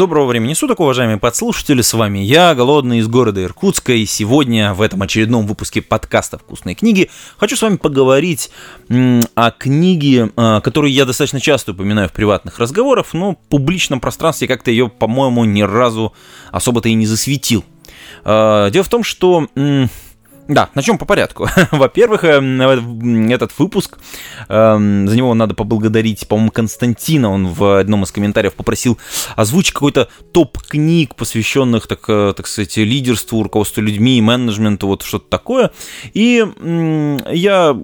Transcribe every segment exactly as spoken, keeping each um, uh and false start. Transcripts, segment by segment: Доброго времени суток, уважаемые подслушатели, с вами я, голодный из города Иркутска, и сегодня в этом очередном выпуске подкаста «Вкусные книги» хочу с вами поговорить о книге, которую я достаточно часто упоминаю в приватных разговорах, но в публичном пространстве как-то ее, по-моему, ни разу особо-то и не засветил. Дело в том, что... Да, начнем по порядку. Во-первых, этот выпуск, за него надо поблагодарить, по-моему, Константина. Он в одном из комментариев попросил озвучить какой-то топ книг, посвященных, так, так сказать, лидерству, руководству людьми, менеджменту, вот что-то такое. И я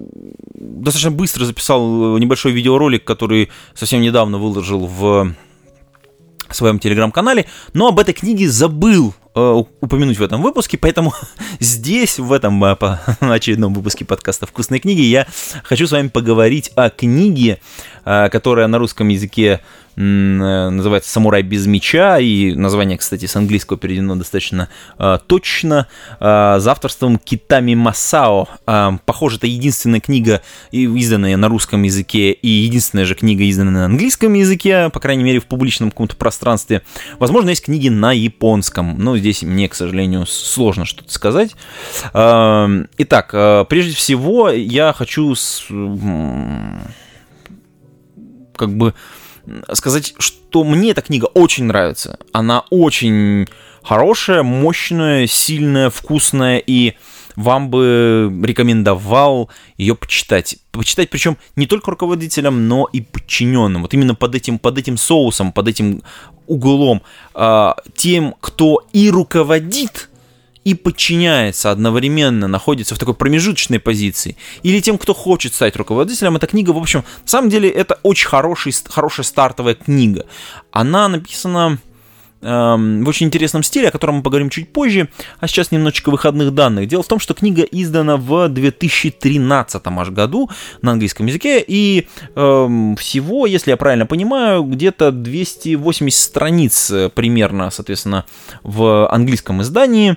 достаточно быстро записал небольшой видеоролик, который совсем недавно выложил в своем телеграм-канале, но об этой книге забыл упомянуть в этом выпуске, поэтому здесь, в этом очередном выпуске подкаста «Вкусные книги», я хочу с вами поговорить о книге, которая на русском языке называется «Самурай без меча», и название, кстати, с английского переведено достаточно точно, с авторством Китами Масао. Похоже, это единственная книга, изданная на русском языке, и единственная же книга, изданная на английском языке, по крайней мере, в публичном каком-то пространстве. Возможно, есть книги на японском, но здесь Здесь мне, к сожалению, сложно что-то сказать. Итак, прежде всего, я хочу с... как бы сказать, что мне эта книга очень нравится. Она очень хорошая, мощная, сильная, вкусная, и вам бы рекомендовал ее почитать. Почитать, причем не только руководителям, но и подчиненным. Вот именно под этим, под этим соусом, под этим углом. Э, тем, кто и руководит, и подчиняется одновременно, находится в такой промежуточной позиции. Или тем, кто хочет стать руководителем. Эта книга, в общем, на самом деле, это очень хороший, хорошая стартовая книга. Она написана... в очень интересном стиле, о котором мы поговорим чуть позже, а сейчас немножечко выходных данных. Дело в том, что книга издана в две тысячи тринадцатом аж году на английском языке, и э, всего, если я правильно понимаю, где-то двести восемьдесят страниц примерно, соответственно, в английском издании.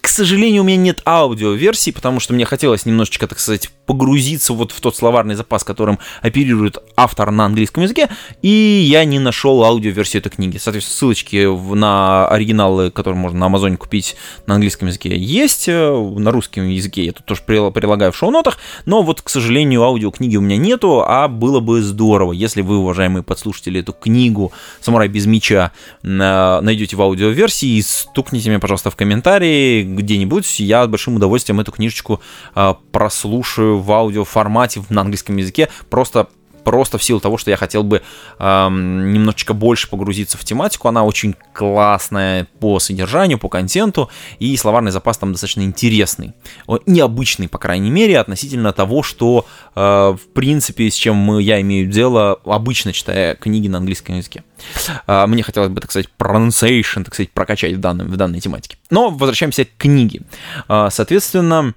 К сожалению, у меня нет аудиоверсии, потому что мне хотелось немножечко, так сказать, погрузиться вот в тот словарный запас, которым оперирует автор на английском языке, и я не нашел аудиоверсию этой книги. Соответственно, ссылочки на оригиналы, которые можно на Амазоне купить на английском языке, есть. На русском языке я тут тоже прилагаю в шоу-нотах, но вот, к сожалению, аудиокниги у меня нету, а было бы здорово, если вы, уважаемые подслушатели, эту книгу «Самурай без меча» найдете в аудиоверсии, и стукните меня, пожалуйста, в комментарии где-нибудь, я с большим удовольствием эту книжечку э, прослушаю в аудиоформате на английском языке, просто, просто в силу того, что я хотел бы э, немножечко больше погрузиться в тематику. Она очень классная по содержанию, по контенту, и словарный запас там достаточно интересный, необычный, по крайней мере, относительно того, что, э, в принципе, с чем мы, я имею дело, обычно читая книги на английском языке. Мне хотелось бы, так сказать, pronunciation, так сказать, прокачать в, данном, в данной тематике. Но возвращаемся к книге. Соответственно,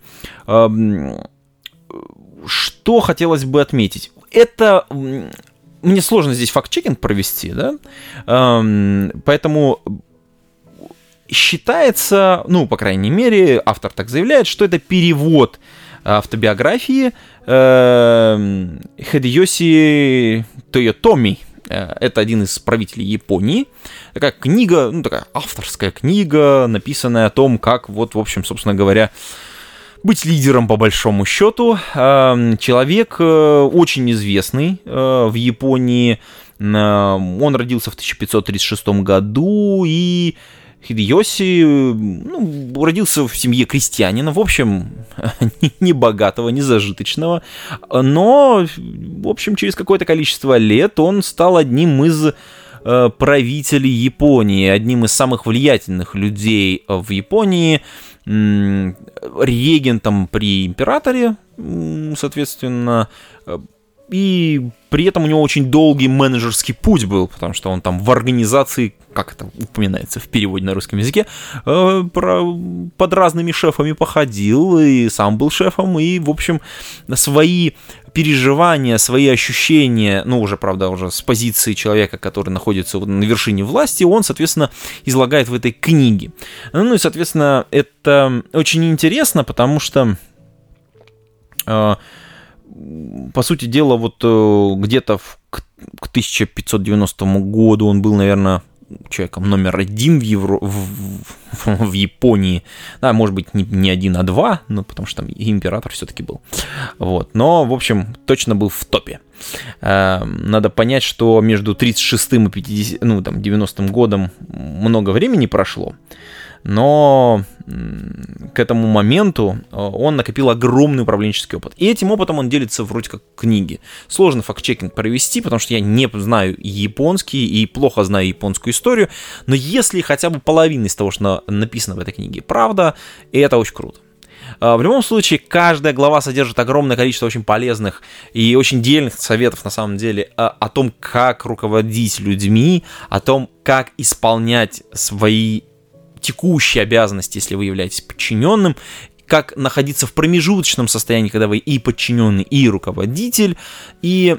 что хотелось бы отметить? Это... Мне сложно здесь факт-чекинг провести, да? Поэтому... Считается, ну, по крайней мере, автор так заявляет, что это перевод автобиографии Хидэёси Тоётоми. Это один из правителей Японии. Такая книга, ну, такая авторская книга, написанная о том, как вот, в общем, собственно говоря, быть лидером, по большому счету. Человек очень известный в Японии. Он родился в тысяча пятьсот тридцать шестом году, и Хидэёси, ну, родился в семье крестьянина, в общем, не богатого, не зажиточного, но, в общем, через какое-то количество лет он стал одним из э, правителей Японии, одним из самых влиятельных людей в Японии, э, регентом при императоре, э, соответственно, э, и при этом у него очень долгий менеджерский путь был, потому что он там в организации, как это упоминается в переводе на русском языке, под разными шефами походил, и сам был шефом, и, в общем, свои переживания, свои ощущения, ну, уже, правда, уже с позиции человека, который находится на вершине власти, он, соответственно, излагает в этой книге. Ну, и, соответственно, это очень интересно, потому что... По сути дела, вот где-то в, к тысяча пятьсот девяностому году он был, наверное, человеком номер один в, Евро... в... в Японии. Да, может быть, не, не один, а два, но потому что там император все-таки был. Вот. Но, в общем, точно был в топе. Надо понять, что между тридцать шестым и пятидесятым, ну, там, девяностым годом много времени прошло. Но к этому моменту он накопил огромный управленческий опыт. И этим опытом он делится вроде как в книге. Сложно факт-чекинг провести, потому что я не знаю японский и плохо знаю японскую историю. Но если хотя бы половина из того, что написано в этой книге, правда, это очень круто. В любом случае, каждая глава содержит огромное количество очень полезных и очень дельных советов, на самом деле, о том, как руководить людьми, о том, как исполнять свои текущие обязанности, если вы являетесь подчиненным, как находиться в промежуточном состоянии, когда вы и подчиненный, и руководитель. И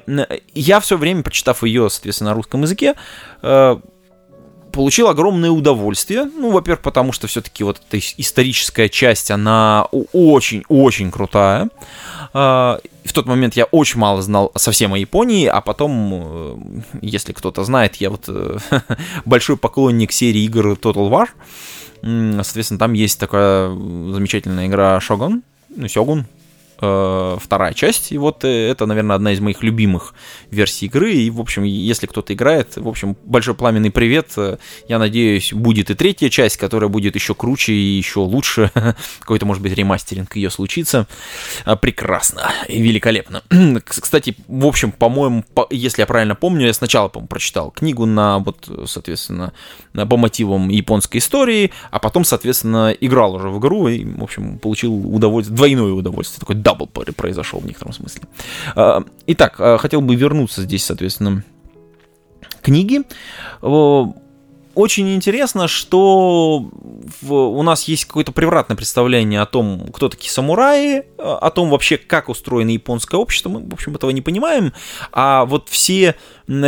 я все время, прочитав ее, соответственно, на русском языке, получил огромное удовольствие. Ну, во-первых, потому что все-таки вот эта историческая часть, она очень-очень крутая. В тот момент я очень мало знал совсем о Японии, а потом, если кто-то знает, я вот большой поклонник серии игр Total War. Соответственно, там есть такая замечательная игра Shogun, ну, Сёгун, вторая часть. И вот это, наверное, одна из моих любимых версий игры. И, в общем, если кто-то играет, в общем, большой пламенный привет. Я надеюсь, будет и третья часть, которая будет еще круче и еще лучше. Какой-то, может быть, ремастеринг ее случится. Прекрасно и великолепно. Кстати, в общем, по-моему, по- если я правильно помню, я сначала, по-моему, прочитал книгу на, вот, соответственно, по мотивам японской истории, а потом, соответственно, играл уже в игру и, в общем, получил удовольствие, двойное удовольствие. Такой дабл произошел в некотором смысле. Итак, хотел бы вернуться здесь, соответственно, к книге. Очень интересно, что у нас есть какое-то превратное представление о том, кто такие самураи, о том вообще, как устроено японское общество. Мы, в общем, этого не понимаем. А вот все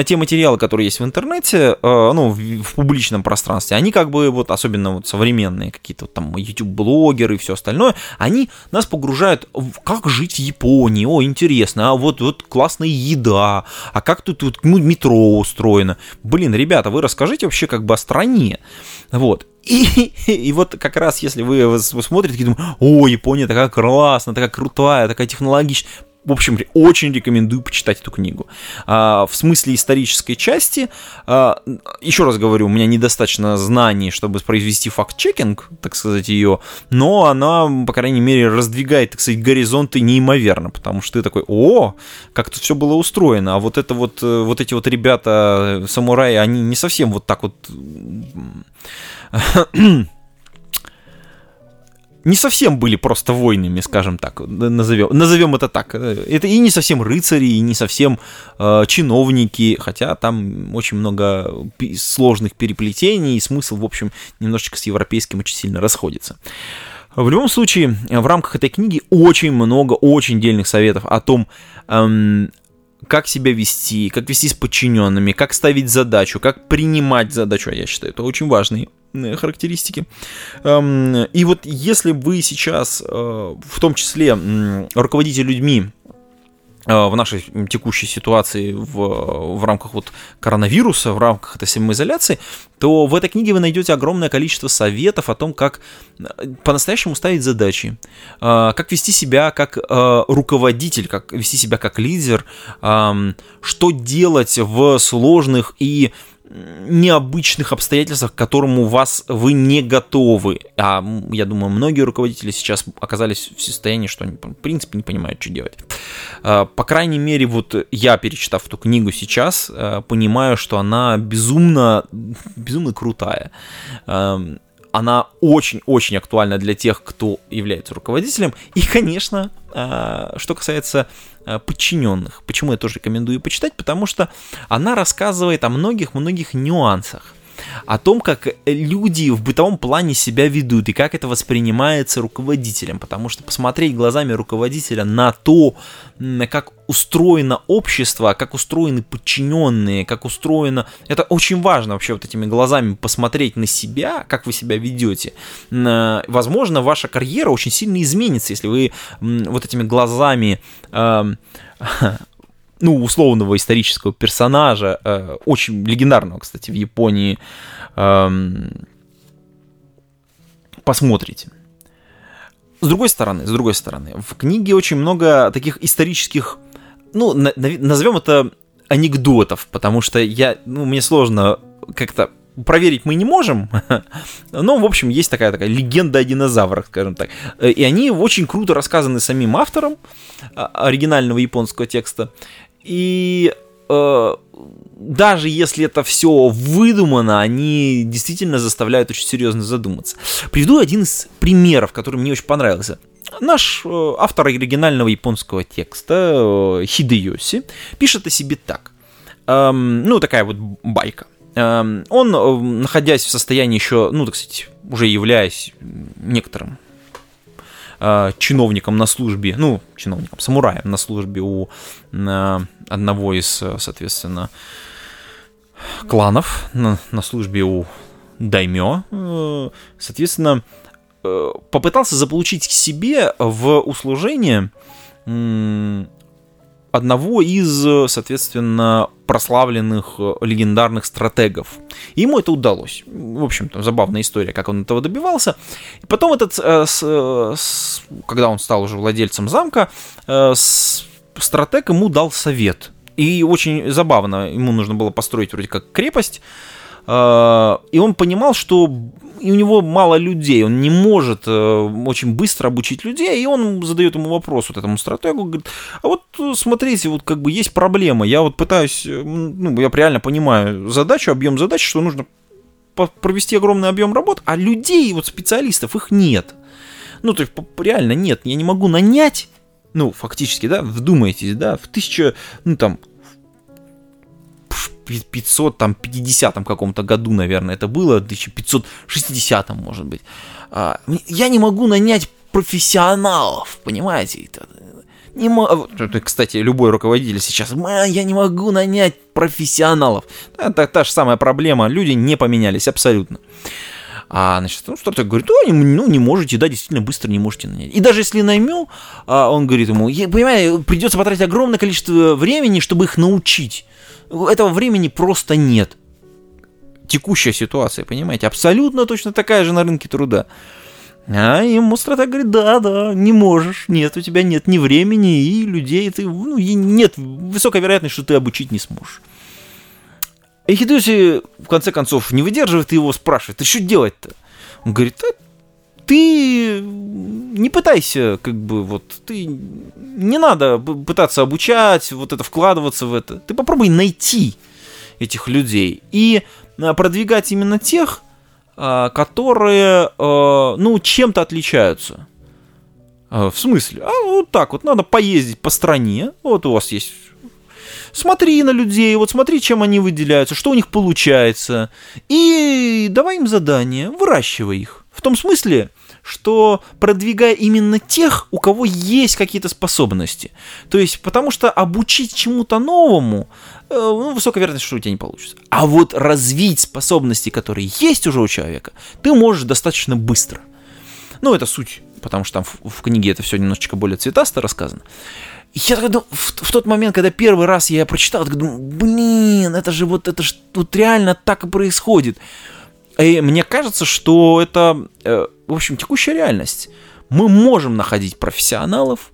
те материалы, которые есть в интернете, ну, в публичном пространстве, они как бы, вот, особенно вот современные какие-то вот, там YouTube-блогеры и все остальное, они нас погружают в как жить в Японии, о, интересно, а вот, вот классная еда, а как тут, тут ну, метро устроено. Блин, ребята, вы расскажите вообще как бы о стране, вот. И, и, и вот как раз, если вы, вы смотрите, и думаете, о, Япония такая классная, такая крутая, такая технологичная. В общем, очень рекомендую почитать эту книгу. А, в смысле исторической части, а, еще раз говорю, у меня недостаточно знаний, чтобы произвести факт-чекинг, так сказать, ее, но она, по крайней мере, раздвигает, так сказать, горизонты неимоверно, потому что ты такой, о, как тут все было устроено, а вот это вот, вот эти вот ребята, самураи, они не совсем вот так вот... не совсем были просто воинами, скажем так, назовем, назовем это так. Это и не совсем рыцари, и не совсем э, чиновники, хотя там очень много сложных переплетений, и смысл, в общем, немножечко с европейским очень сильно расходится. В любом случае, в рамках этой книги очень много очень дельных советов о том, эм, как себя вести, как вести с подчиненными, как ставить задачу, как принимать задачу, я считаю, это очень важные характеристики. И вот если вы сейчас, в том числе, руководите людьми в нашей текущей ситуации в, в рамках вот коронавируса, в рамках этой самоизоляции, то в этой книге вы найдете огромное количество советов о том, как по-настоящему ставить задачи, как вести себя как руководитель, как вести себя как лидер, что делать в сложных и необычных обстоятельствах, к которым у вас вы не готовы. А я думаю, многие руководители сейчас оказались в состоянии, что они, в принципе, не понимают, что делать. По крайней мере, вот я, перечитав эту книгу сейчас, понимаю, что она безумно, безумно крутая. Она очень-очень актуальна для тех, кто является руководителем. И, конечно, что касается подчиненных. Почему я тоже рекомендую почитать? Потому что она рассказывает о многих-многих нюансах. О том, как люди в бытовом плане себя ведут и как это воспринимается руководителем. Потому что посмотреть глазами руководителя на то, как устроено общество, как устроены подчиненные, как устроено... Это очень важно вообще вот этими глазами посмотреть на себя, как вы себя ведете. Возможно, ваша карьера очень сильно изменится, если вы вот этими глазами... ну, условного исторического персонажа, э, очень легендарного, кстати, в Японии. Э, посмотрите. С другой стороны, с другой стороны, в книге очень много таких исторических, ну, на, назовем это анекдотов, потому что я, ну, мне сложно как-то проверить мы не можем, но, в общем, есть такая такая легенда о динозаврах, скажем так. И они очень круто рассказаны самим автором оригинального японского текста. И э, даже если это все выдумано, они действительно заставляют очень серьезно задуматься. Приведу один из примеров, который мне очень понравился. Наш э, автор оригинального японского текста, э, Хидэёси, пишет о себе так. Эм, ну, такая вот байка. Он, находясь в состоянии еще, ну, так сказать, уже являясь некоторым э, чиновником на службе, ну, чиновником, самураем на службе у э, одного из, соответственно, кланов, на, на службе у даймё, э, соответственно, э, попытался заполучить к себе в услужение э, одного из, соответственно, прославленных легендарных стратегов. И ему это удалось. В общем-то, забавная история, как он этого добивался. И потом этот, э, с, с, когда он стал уже владельцем замка, э, с, стратег ему дал совет. И очень забавно, ему нужно было построить вроде как крепость. Э, и он понимал, что у него мало людей, он не может э, очень быстро обучить людей, и он задает ему вопрос, вот этому стратегу, говорит, а вот смотрите, вот как бы есть проблема, я вот пытаюсь, ну, я реально понимаю задачу, объем задач, что нужно провести огромный объем работ, а людей, вот специалистов, их нет. Ну, то есть, реально нет, я не могу нанять, ну, фактически, да, вдумайтесь, да, в тысяча, ну, там, пятьсот пятидесятом каком-то году, наверное, это было, тысяча пятьсот шестидесятом, может быть. Я не могу нанять профессионалов, понимаете? Не мо... Кстати, любой руководитель сейчас, я не могу нанять профессионалов. Это та же самая проблема, люди не поменялись абсолютно. А, значит, ну, стратег говорит, ну, не можете, да, действительно, быстро не можете нанять. И даже если наймем, он говорит ему, понимаете, придется потратить огромное количество времени, чтобы их научить. Этого времени просто нет. Текущая ситуация, понимаете, абсолютно точно такая же на рынке труда. А ему стратег говорит, да, да, не можешь, нет, у тебя нет ни времени, и людей, ты, ну, и нет, высокая вероятность, что ты обучить не сможешь. И Хидэёси, в конце концов, не выдерживает и его спрашивает, ты что делать-то? Он говорит, а ты не пытайся, как бы, вот, ты не надо пытаться обучать, вот это, вкладываться в это. Ты попробуй найти этих людей и продвигать именно тех, которые, ну, чем-то отличаются. В смысле? А вот так вот, надо поездить по стране, вот у вас есть... Смотри на людей, вот смотри, чем они выделяются, что у них получается. И давай им задание, выращивай их. В том смысле, что продвигай именно тех, у кого есть какие-то способности. То есть, потому что обучить чему-то новому, э, ну, высокая вероятность, что у тебя не получится. А вот развить способности, которые есть уже у человека, ты можешь достаточно быстро. Ну, это суть, потому что там в, в книге это все немножечко более цветасто рассказано. Я так думаю, в, в тот момент, когда первый раз я прочитал, так думаю, блин, это же вот, это же тут реально так и происходит. И мне кажется, что это, э, в общем, текущая реальность. Мы можем находить профессионалов,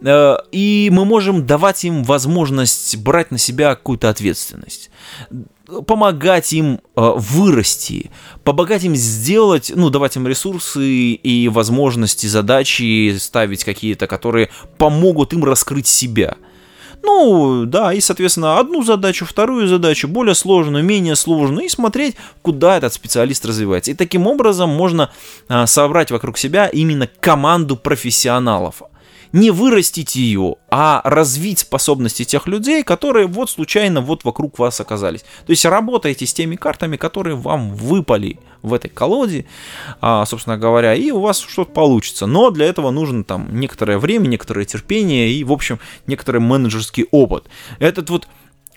э, и мы можем давать им возможность брать на себя какую-то ответственность, помогать им э, вырасти, помогать им сделать, ну, давать им ресурсы и возможности, задачи ставить какие-то, которые помогут им раскрыть себя. Ну, да, и, соответственно, одну задачу, вторую задачу, более сложную, менее сложную, и смотреть, куда этот специалист развивается. И таким образом можно э, собрать вокруг себя именно команду профессионалов. Не вырастить ее, а развить способности тех людей, которые вот случайно вот вокруг вас оказались. То есть работайте с теми картами, которые вам выпали в этой колоде, собственно говоря, и у вас что-то получится. Но для этого нужно там некоторое время, некоторое терпение и, в общем, некоторый менеджерский опыт. Этот вот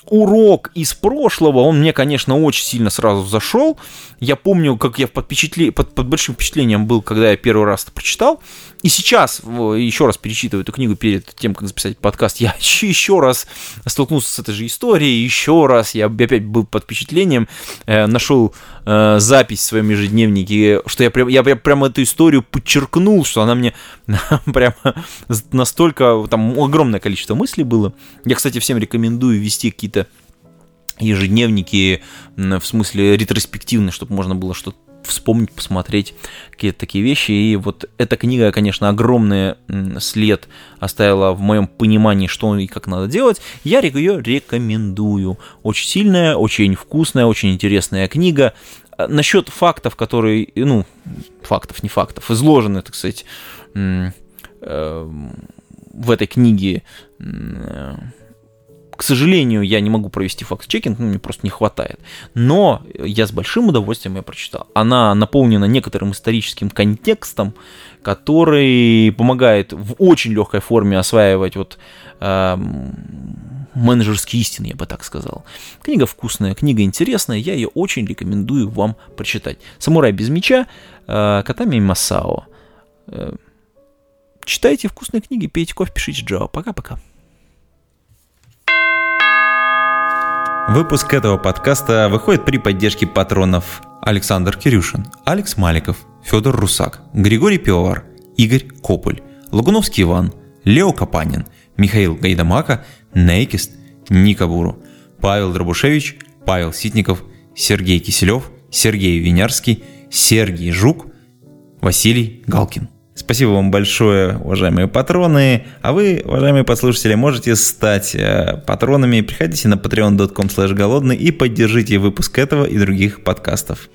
урок из прошлого, он мне, конечно, очень сильно сразу зашел. Я помню, как я под, впечатле... под, под большим впечатлением был, когда я первый раз это прочитал. И сейчас, еще раз перечитываю эту книгу перед тем, как записать подкаст, я еще раз столкнулся с этой же историей, еще раз я опять был под впечатлением, нашел запись в своем ежедневнике, что я прям, я прям эту историю подчеркнул, что она мне прямо настолько, там огромное количество мыслей было. Я, кстати, всем рекомендую вести какие-то ежедневники, в смысле ретроспективные, чтобы можно было что-то вспомнить, посмотреть какие-то такие вещи. И вот эта книга, конечно, огромный след оставила в моем понимании, что и как надо делать. Я ее рекомендую. Очень сильная, очень вкусная, очень интересная книга. Насчет фактов, которые, ну, фактов, не фактов, изложены, так сказать, в этой книге, к сожалению, я не могу провести факт-чекинг, ну, мне просто не хватает. Но я с большим удовольствием ее прочитал. Она наполнена некоторым историческим контекстом, который помогает в очень легкой форме осваивать вот, э, менеджерские истины, я бы так сказал. Книга вкусная, книга интересная, я ее очень рекомендую вам прочитать. «Самурай без меча», э, Китами Масао. Э, читайте вкусные книги, пейте кофе, пишите джао. Пока-пока. Выпуск этого подкаста выходит при поддержке патронов: Александр Кирюшин, Алекс Маликов, Федор Русак, Григорий Пивовар, Игорь Кополь, Лагуновский Иван, Лео Капанин, Михаил Гайдамака, Нейкист, Никабуру, Павел Дробушевич, Павел Ситников, Сергей Киселев, Сергей Винярский, Сергей Жук, Василий Галкин. Спасибо вам большое, уважаемые патроны. А вы, уважаемые послушатели, можете стать патронами. Приходите на patreon точка com слэш голодный и поддержите выпуск этого и других подкастов.